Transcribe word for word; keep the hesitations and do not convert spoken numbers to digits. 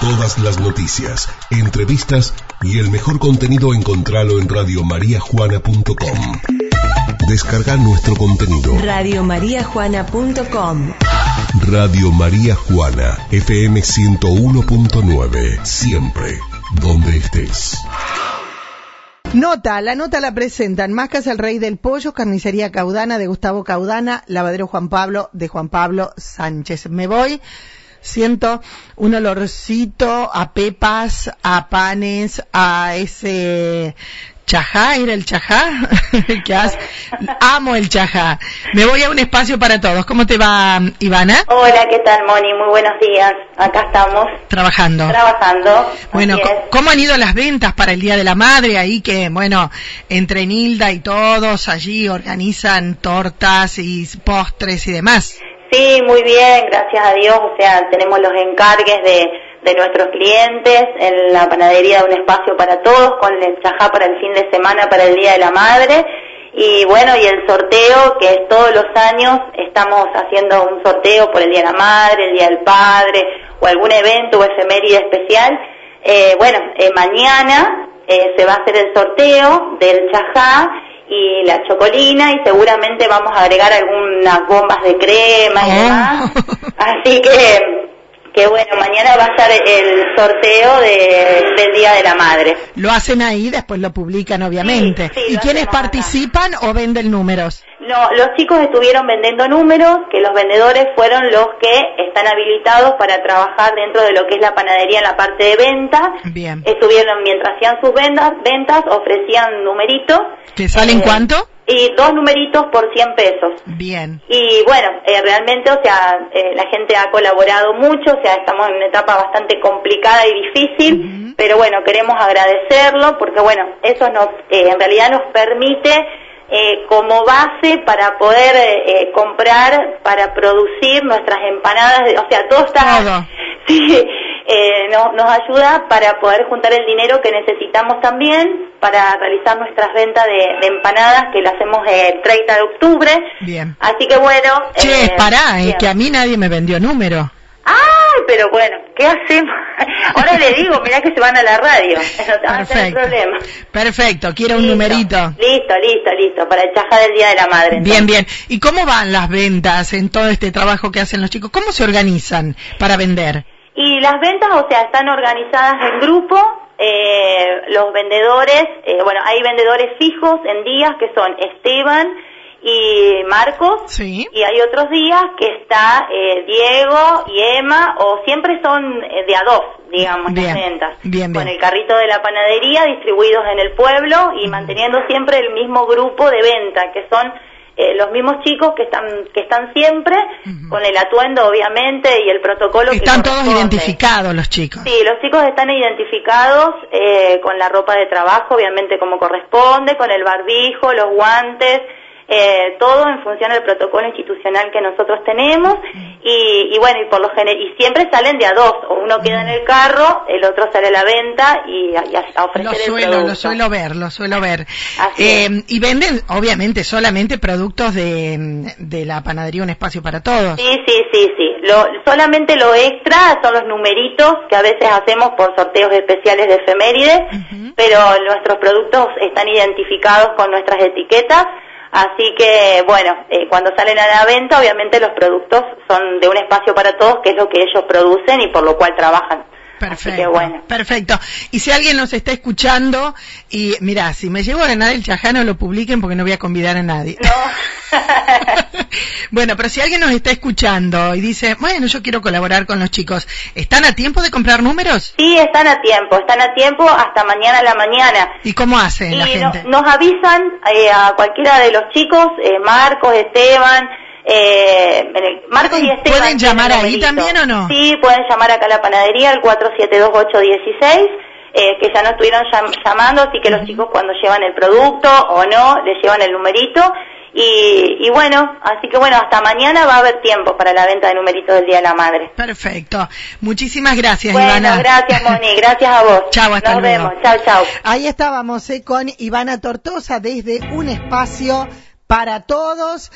Todas las noticias, entrevistas y el mejor contenido encontralo en radio maría juana punto com. Descarga nuestro contenido. radio maría juana punto com. Radio María Juana, F M ciento uno punto nueve, siempre donde estés. Nota, la nota la presentan Masca el Rey del Pollo, Carnicería Caudana de Gustavo Caudana, Lavadero Juan Pablo de Juan Pablo Sánchez. Me voy, siento un olorcito a pepas, a panes, a ese chajá, ¿era el chajá? ¿Qué haces? Amo el chajá. Me voy a un espacio para todos. ¿Cómo te va, Ivana? Hola, ¿qué tal, Moni? Muy buenos días. Acá estamos. Trabajando. Trabajando. Bueno, ¿cómo han ido las ventas para el Día de la Madre? Ahí que, bueno, entre Nilda y todos allí organizan tortas y postres y demás. Sí, muy bien, gracias a Dios. O sea, tenemos los encargues de... de nuestros clientes en la panadería de Un Espacio para Todos, con el chajá para el fin de semana, para el Día de la Madre, y bueno, y el sorteo, que es todos los años, estamos haciendo un sorteo por el Día de la Madre, el Día del Padre, o algún evento o efeméride especial. Eh, bueno, eh, mañana eh, se va a hacer el sorteo del chajá y la chocolina, y seguramente vamos a agregar algunas bombas de crema y demás, así que... que bueno, mañana va a estar el sorteo de, del Día de la Madre. Lo hacen ahí, después lo publican, obviamente. Sí, sí, ¿y quiénes participan acá o venden números? No, los chicos estuvieron vendiendo números, que los vendedores fueron los que están habilitados para trabajar dentro de lo que es la panadería en la parte de venta. Bien. Estuvieron, mientras hacían sus ventas, ventas ofrecían numeritos. ¿Te salen eh, cuánto? Y dos numeritos por cien pesos. Bien. Y bueno, eh, realmente, o sea, eh, la gente ha colaborado mucho, o sea, estamos en una etapa bastante complicada y difícil, uh-huh, pero bueno, queremos agradecerlo porque, bueno, eso nos, eh, en realidad nos permite eh, como base para poder eh, comprar, para producir nuestras empanadas, de, o sea, todo está... Todo. Sí, eh, no, nos ayuda para poder juntar el dinero que necesitamos también para realizar nuestras ventas de, de empanadas, que las hacemos el treinta de octubre. Bien. Así que bueno... Che, eh, pará, es eh, que a mí nadie me vendió número. ¡Ay! Pero bueno, ¿qué hacemos? Ahora le digo, mirá que se van a la radio. No va a tener problema. Perfecto, quiero listo, un numerito. Listo, listo, listo, para el chajá del Día de la Madre. Entonces. Bien, bien. ¿Y cómo van las ventas en todo este trabajo que hacen los chicos? ¿Cómo se organizan para vender? Y las ventas, o sea, están organizadas en grupo, eh, los vendedores, eh, bueno, hay vendedores fijos en días que son Esteban y Marcos, sí, y hay otros días que está eh, Diego y Emma, o siempre son eh, de a dos, digamos, bien, las ventas, bien, bien, con el carrito de la panadería distribuidos en el pueblo y manteniendo siempre el mismo grupo de venta, que son... Eh, los mismos chicos que están que están siempre, uh-huh, con el atuendo obviamente y el protocolo. Están que todos identificados los chicos. Sí, los chicos están identificados eh, con la ropa de trabajo, obviamente como corresponde, con el barbijo, los guantes, eh, todo en función del protocolo institucional que nosotros tenemos, uh-huh, y, y bueno, y por lo general, y siempre salen de a dos, o uno queda, uh-huh, en el carro, el otro sale a la venta y a, y a ofrecer lo suelo, el producto. Lo suelo ver, lo suelo ver. Eh, y venden, obviamente, solamente productos de, de la panadería Un Espacio para Todos. Sí, sí, sí, sí. Lo, solamente lo extra son los numeritos que a veces hacemos por sorteos especiales de efemérides, uh-huh, pero nuestros productos están identificados con nuestras etiquetas. Así que, bueno, eh, cuando salen a la venta, obviamente los productos son de Un Espacio para Todos, que es lo que ellos producen y por lo cual trabajan. Perfecto. Así que, bueno. Perfecto. Y si alguien nos está escuchando, y mirá, si me llevo a ganar el chajá, no lo publiquen porque no voy a convidar a nadie. No. Bueno, pero si alguien nos está escuchando y dice, bueno, yo quiero colaborar con los chicos, ¿están a tiempo de comprar números? Sí, están a tiempo, están a tiempo hasta mañana a la mañana. ¿Y cómo hacen y la gente? No, nos avisan eh, a cualquiera de los chicos, eh, Marcos, Esteban... Eh, Marcos y Esteban. ¿Pueden llamar ahí también o no? Sí, pueden llamar acá a la panadería al cuatro siete dos ocho uno seis, eh, que ya no estuvieron llam- llamando, así que uh-huh, los chicos cuando llevan el producto o no, les llevan el numerito. Y, y bueno, así que bueno, hasta mañana va a haber tiempo para la venta de numeritos del Día de la Madre. Perfecto. Muchísimas gracias, bueno, Ivana. Bueno, gracias, Moni. Gracias a vos. Chao, hasta nos luego. Nos vemos. Chao, chao. Ahí estábamos eh, con Ivana Tortosa desde Un Espacio para Todos.